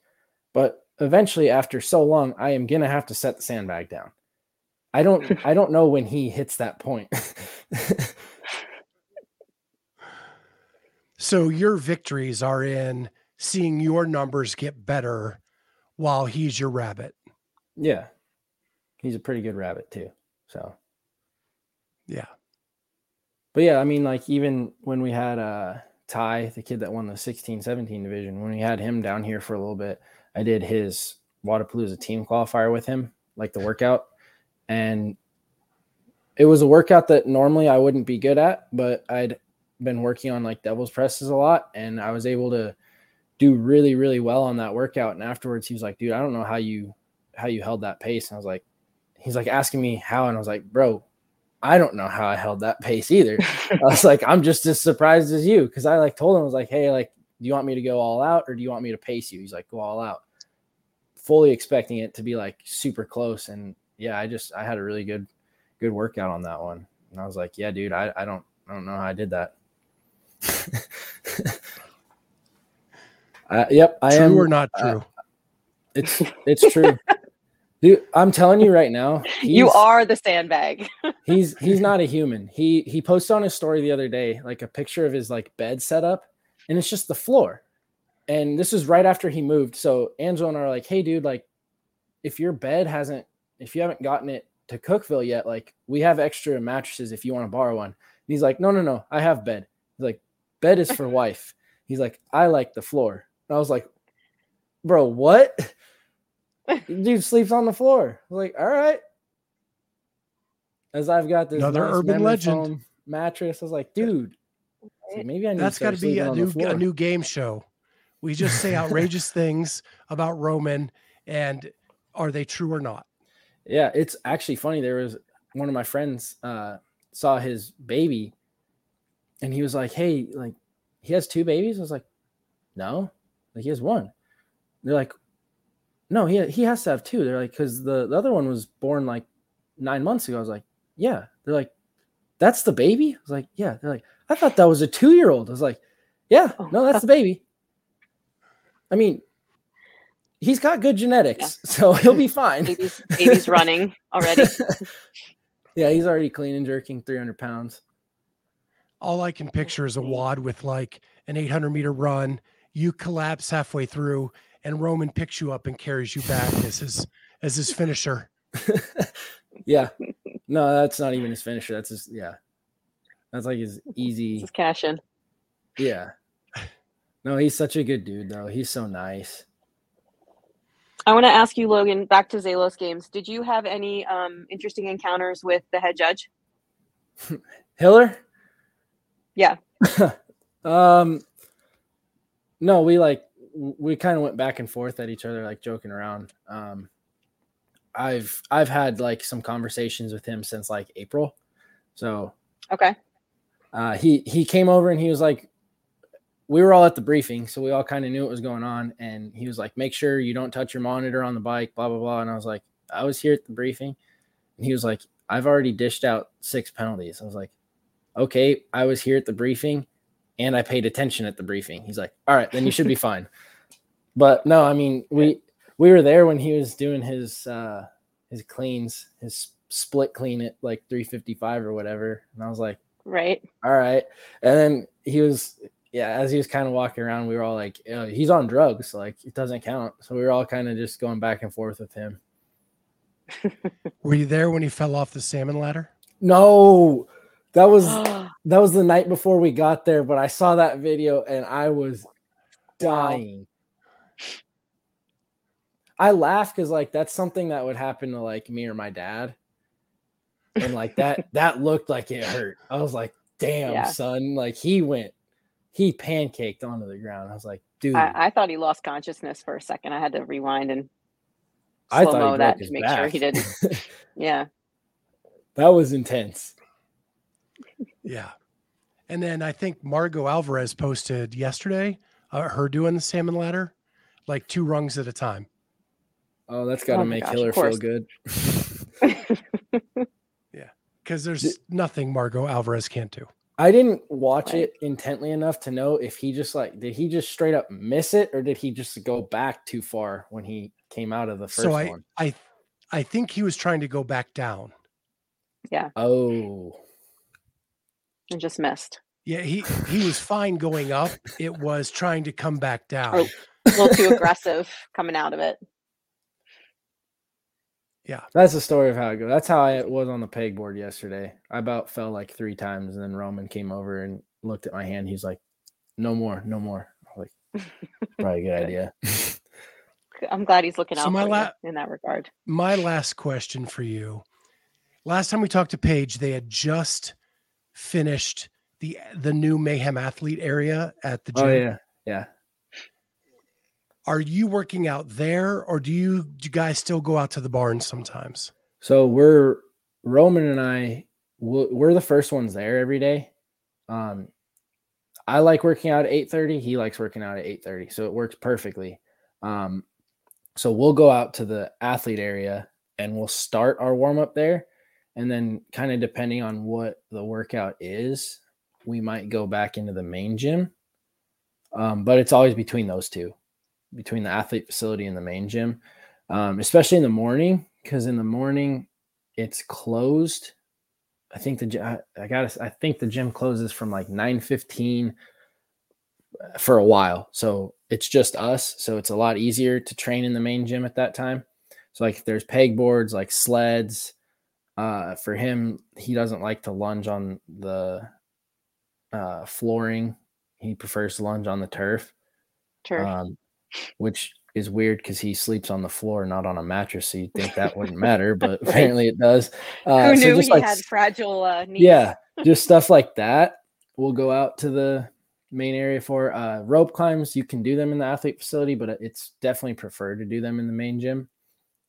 but eventually after so long, I am going to have to set the sandbag down. I don't know when he hits that point. So your victories are in seeing your numbers get better while he's your rabbit. Yeah. He's a pretty good rabbit too. So. Yeah. But yeah, I mean, like even when we had Ty, the kid that won the 16-17 division, when we had him down here for a little bit, I did his Wodapalooza team qualifier with him, like the workout. And it was a workout that normally I wouldn't be good at, but I'd been working on like devil's presses a lot, and I was able to do really, really well on that workout. And afterwards he was like, dude, I don't know how you held that pace. And I was like, he's like asking me how, and I was like, bro, I don't know how I held that pace either. I was like, I'm just as surprised as you. Cause I like told him, I was like, hey, like, do you want me to go all out or do you want me to pace you? He's like, go all out, fully expecting it to be like super close. And yeah, I had a really good workout on that one. And I was like, yeah, dude, I don't know how I did that. Yep. I am. True or not true? It's true. Dude, I'm telling you right now. You are the sandbag. He's not a human. He posted on his story the other day, like a picture of his like bed setup, and it's just the floor. And this is right after he moved. So Angelo and I are like, hey dude, like if you haven't gotten it to Cookeville yet, like we have extra mattresses if you want to borrow one. And he's like, no, I have bed. He's like, bed is for wife. He's like, I like the floor. And I was like, bro, what? Dude sleeps on the floor. I was like, all right. As I've got this another nice urban legend mattress, I was like, dude, maybe I need that's got to be a new game show. We just say outrageous things about Roman, and are they true or not? Yeah, it's actually funny. There was one of my friends saw his baby, and he was like, hey, like he has two babies. I was like, no, like he has one. And they're like, no, he has to have two. They're like, because the other one was born like 9 months ago. I was like, yeah. They're like, that's the baby? I was like, yeah. They're like, I thought that was a 2-year-old. I was like, yeah, no, that's the baby. I mean, he's got good genetics, so he'll be fine. Baby's running already. Yeah, he's already clean and jerking 300 pounds. All I can picture is a wad with like an 800-meter run. You collapse halfway through, and Roman picks you up and carries you back as his finisher. Yeah. No, that's not even his finisher. That's his, yeah. That's like his easy. His cash in. Yeah. No, he's such a good dude, though. He's so nice. I want to ask you, Logan, back to Zelos Games. Did you have any interesting encounters with the head judge? Hiller? Yeah. No, we kind of went back and forth at each other, like joking around. I've had like some conversations with him since like April. So, okay. He came over and he was like, we were all at the briefing, so we all kind of knew what was going on. And he was like, make sure you don't touch your monitor on the bike, blah, blah, blah. And I was like, I was here at the briefing. And he was like, I've already dished out 6 penalties. I was like, okay, I was here at the briefing and I paid attention at the briefing. He's like, all right, then you should be fine. But no, I mean, we were there when he was doing his cleans, his split clean at like 355 or whatever. And I was like, right. All right. And then he was, yeah, as he was kind of walking around, we were all like, he's on drugs. Like it doesn't count. So we were all kind of just going back and forth with him. Were you there when he fell off the salmon ladder? No, that was the night before we got there, but I saw that video and I was dying. I laugh because like that's something that would happen to like me or my dad. And like that looked like it hurt. I was like, damn, yeah. Son, like he pancaked onto the ground. I was like, dude, I thought he lost consciousness for a second. I had to rewind and slow-mo that to make back. Sure he didn't. Yeah. That was intense. Yeah. And then I think Margo Alvarez posted yesterday, her doing the salmon ladder, like 2 rungs at a time. Oh, that's got to make Hiller feel good. Yeah. Because there's nothing Margo Alvarez can't do. I didn't watch it intently enough to know if he just like, did he just straight up miss it or did he just go back too far when he came out of the first one? I think he was trying to go back down. Yeah. Oh. And just missed. Yeah. He was fine going up. It was trying to come back down. A little too aggressive coming out of it. Yeah. That's the story of how it goes. That's how I was on the pegboard yesterday. I about fell like three times, and then Roman came over and looked at my hand. He's like, no more. I was like, probably a good idea. I'm glad he's looking out for you in that regard. My last question for you. Last time we talked to Paige, they had just finished the new Mayhem Athlete area at the gym. Oh, yeah. Yeah. Are you working out there, or do you guys still go out to the barn sometimes? So Roman and I, we're the first ones there every day. I like working out at 8:30. He likes working out at 8:30. So it works perfectly. So we'll go out to the athlete area and we'll start our warm up there. And then kind of depending on what the workout is, we might go back into the main gym. But it's always between those two, between the athlete facility and the main gym, especially in the morning, because in the morning it's closed. I think the gym closes from like 9:15 for a while. So it's just us. So it's a lot easier to train in the main gym at that time. So like if there's pegboards, like sleds, for him, he doesn't like to lunge on the flooring. He prefers to lunge on the turf. Which is weird because he sleeps on the floor, not on a mattress. So you'd think that wouldn't matter, but apparently it does. Who knew he had fragile knees? Yeah, just stuff like that. We'll go out to the main area for rope climbs. You can do them in the athlete facility, but it's definitely preferred to do them in the main gym.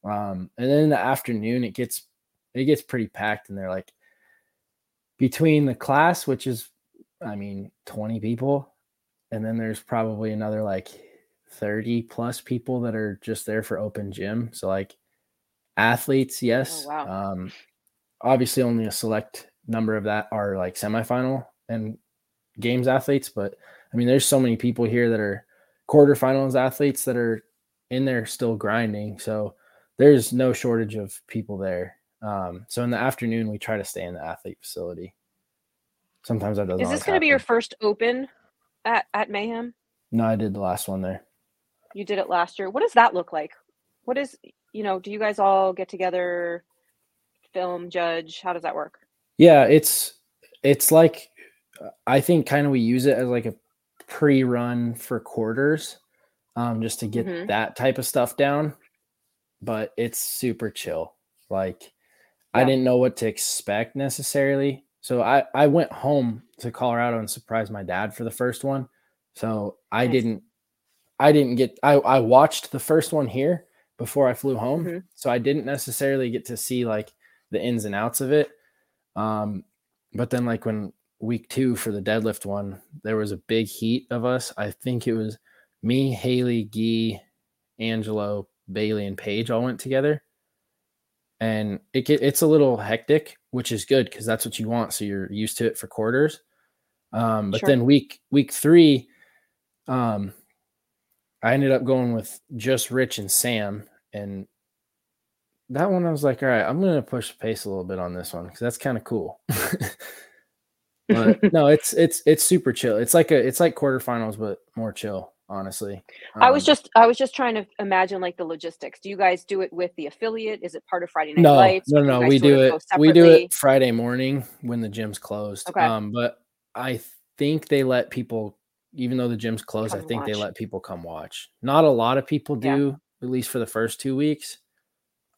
And then in the afternoon, it gets pretty packed, and they're like between the class, which is, 20 people, and then there's probably another like 30 plus people that are just there for open gym. So like athletes, yes. Oh, wow. Obviously only a select number of that are like semifinal and games athletes, but there's so many people here that are quarterfinals athletes that are in there still grinding. So there's no shortage of people there. So in the afternoon, we try to stay in the athlete facility. Sometimes that doesn't. Is this going to be your first open at Mayhem? No, I did the last one there. You did it last year. What does that look like? What is, do you guys all get together, film, judge? How does that work? Yeah, it's like, I think kind of we use it as like a pre-run for quarters, just to get that type of stuff down. But it's super chill. I didn't know what to expect necessarily. So I went home to Colorado and surprised my dad for the first one. So I I watched the first one here before I flew home. Mm-hmm. So I didn't necessarily get to see like the ins and outs of it. But then like when week 2 for the deadlift one, there was a big heat of us. I think it was me, Haley, Gee, Angelo, Bailey, and Paige all went together. And it's a little hectic, which is good because that's what you want. So you're used to it for quarters. But then week 3, I ended up going with just Rich and Sam. And that one I was like, all right, I'm going to push the pace a little bit on this one because that's kind of cool. But no, it's super chill. It's like quarterfinals, but more chill. Honestly, I was just trying to imagine like the logistics. Do you guys do it with the affiliate? Is it part of Friday Night Lights? No. We do it Friday morning when the gym's closed. Okay. But I think they let people, even though the gym's closed, they let people come watch. Not a lot of people do, at least for the first 2 weeks.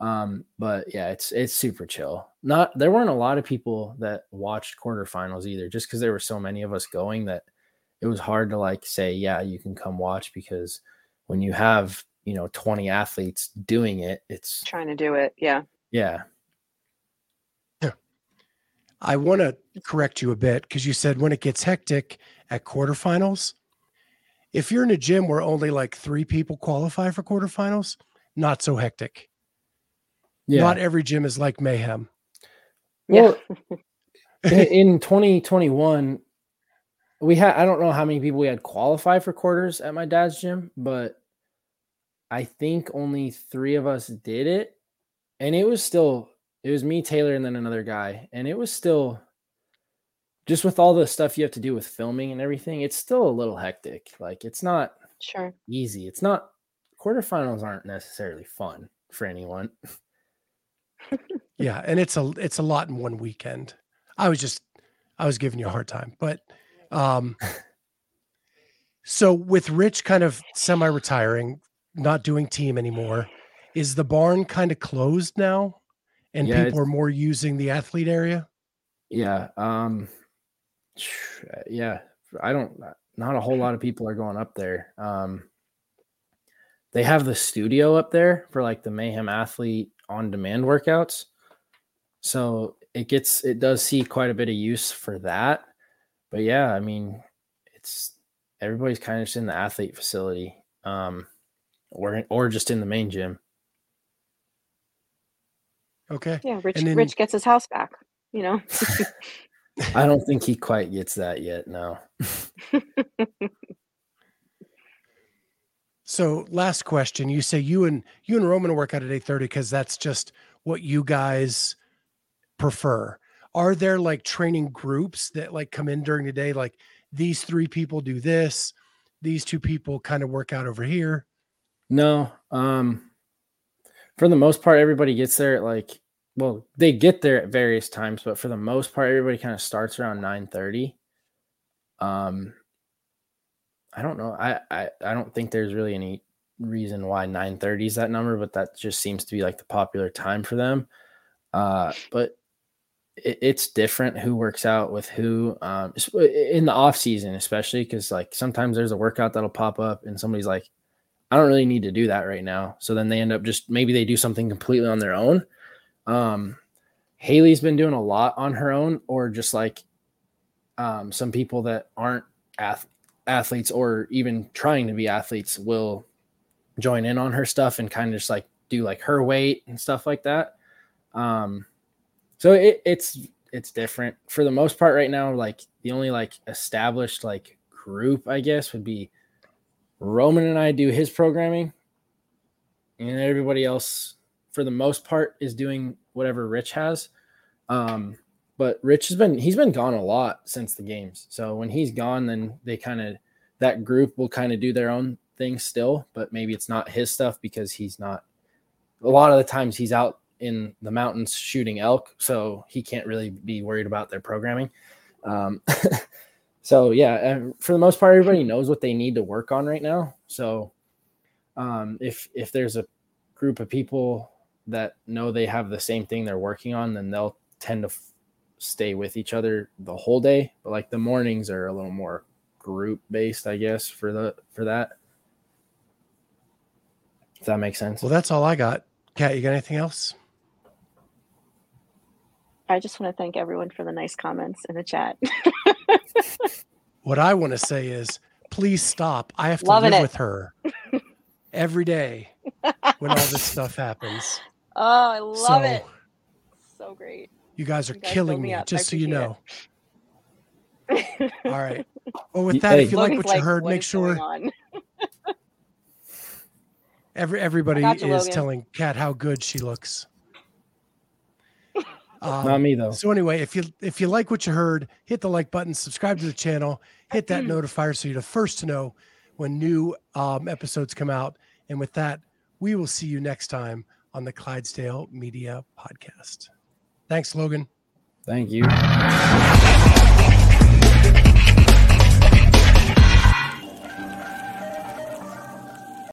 But yeah, it's super chill. There weren't a lot of people that watched quarterfinals either, just because there were so many of us going that it was hard to like say, yeah, you can come watch, because when you have, 20 athletes doing it, it's trying to do it. Yeah. Yeah. I want to correct you a bit because you said when it gets hectic at quarterfinals, if you're in a gym where only like 3 people qualify for quarterfinals, not so hectic. Yeah. Not every gym is like Mayhem. Well, in 2021, I don't know how many people we had qualify for quarters at my dad's gym, but I think only 3 of us did it. And it was me, Taylor, and then another guy. And it was still, just with all the stuff you have to do with filming and everything, it's still a little hectic. Like it's not easy. Quarterfinals aren't necessarily fun for anyone. Yeah, and it's a lot in one weekend. I was giving you a hard time, but so with Rich kind of semi-retiring, not doing team anymore, is the barn kind of closed now, and people are more using the athlete area? Yeah, not a whole lot of people are going up there. They have the studio up there for like the Mayhem Athlete on-demand workouts. So it does see quite a bit of use for that. But yeah, I mean, everybody's kind of just in the athlete facility, or just in the main gym. Okay. Yeah, Rich gets his house back, you know. I don't think he quite gets that yet, no. So last question, you say you and Roman work out at 8:30 because that's just what you guys prefer. Are there like training groups that like come in during the day, like these three people do this, these two people kind of work out over here? No. For the most part, everybody gets there at they get there at various times, but for the most part, everybody kind of starts around 9:30. I don't know. I don't think there's really any reason why 9:30 is that number, but that just seems to be like the popular time for them. But it's different who works out with who, in the off season, especially because like sometimes there's a workout that'll pop up and somebody's like, I don't really need to do that right now. So then they end up just, maybe they do something completely on their own. Haley's been doing a lot on her own, or just like, some people that aren't athletes or even trying to be athletes will join in on her stuff and kind of just like do like her weight and stuff like that. So it's different for the most part right now. Like the only like established like group, I guess, would be Roman and I do his programming, and everybody else for the most part is doing whatever Rich has. But Rich he's been gone a lot since the games. So when he's gone, then that group will kind of do their own thing still, but maybe it's not his stuff because he's not, a lot of the times he's out in the mountains shooting elk, so he can't really be worried about their programming. So yeah, for the most part, everybody knows what they need to work on right now. So if there's a group of people that know they have the same thing they're working on, then they'll tend to stay with each other the whole day. But like the mornings are a little more group based, I guess, for that. If that makes sense. Well, that's all I got. Kat, you got anything else? I just want to thank everyone for the nice comments in the chat. What I want to say is, please stop. I have to live with her every day when all this stuff happens. Oh, I love it. So great. You guys are killing me, just so you know. All right. Well, with that, if you like what you heard, make sure... Everybody is telling Kat how good she looks. Not me though. So anyway, if you like what you heard, hit the like button, subscribe to the channel, hit that notifier so you're the first to know when new episodes come out. And with that, we will see you next time on the Clydesdale Media Podcast. Thanks, Logan. Thank you.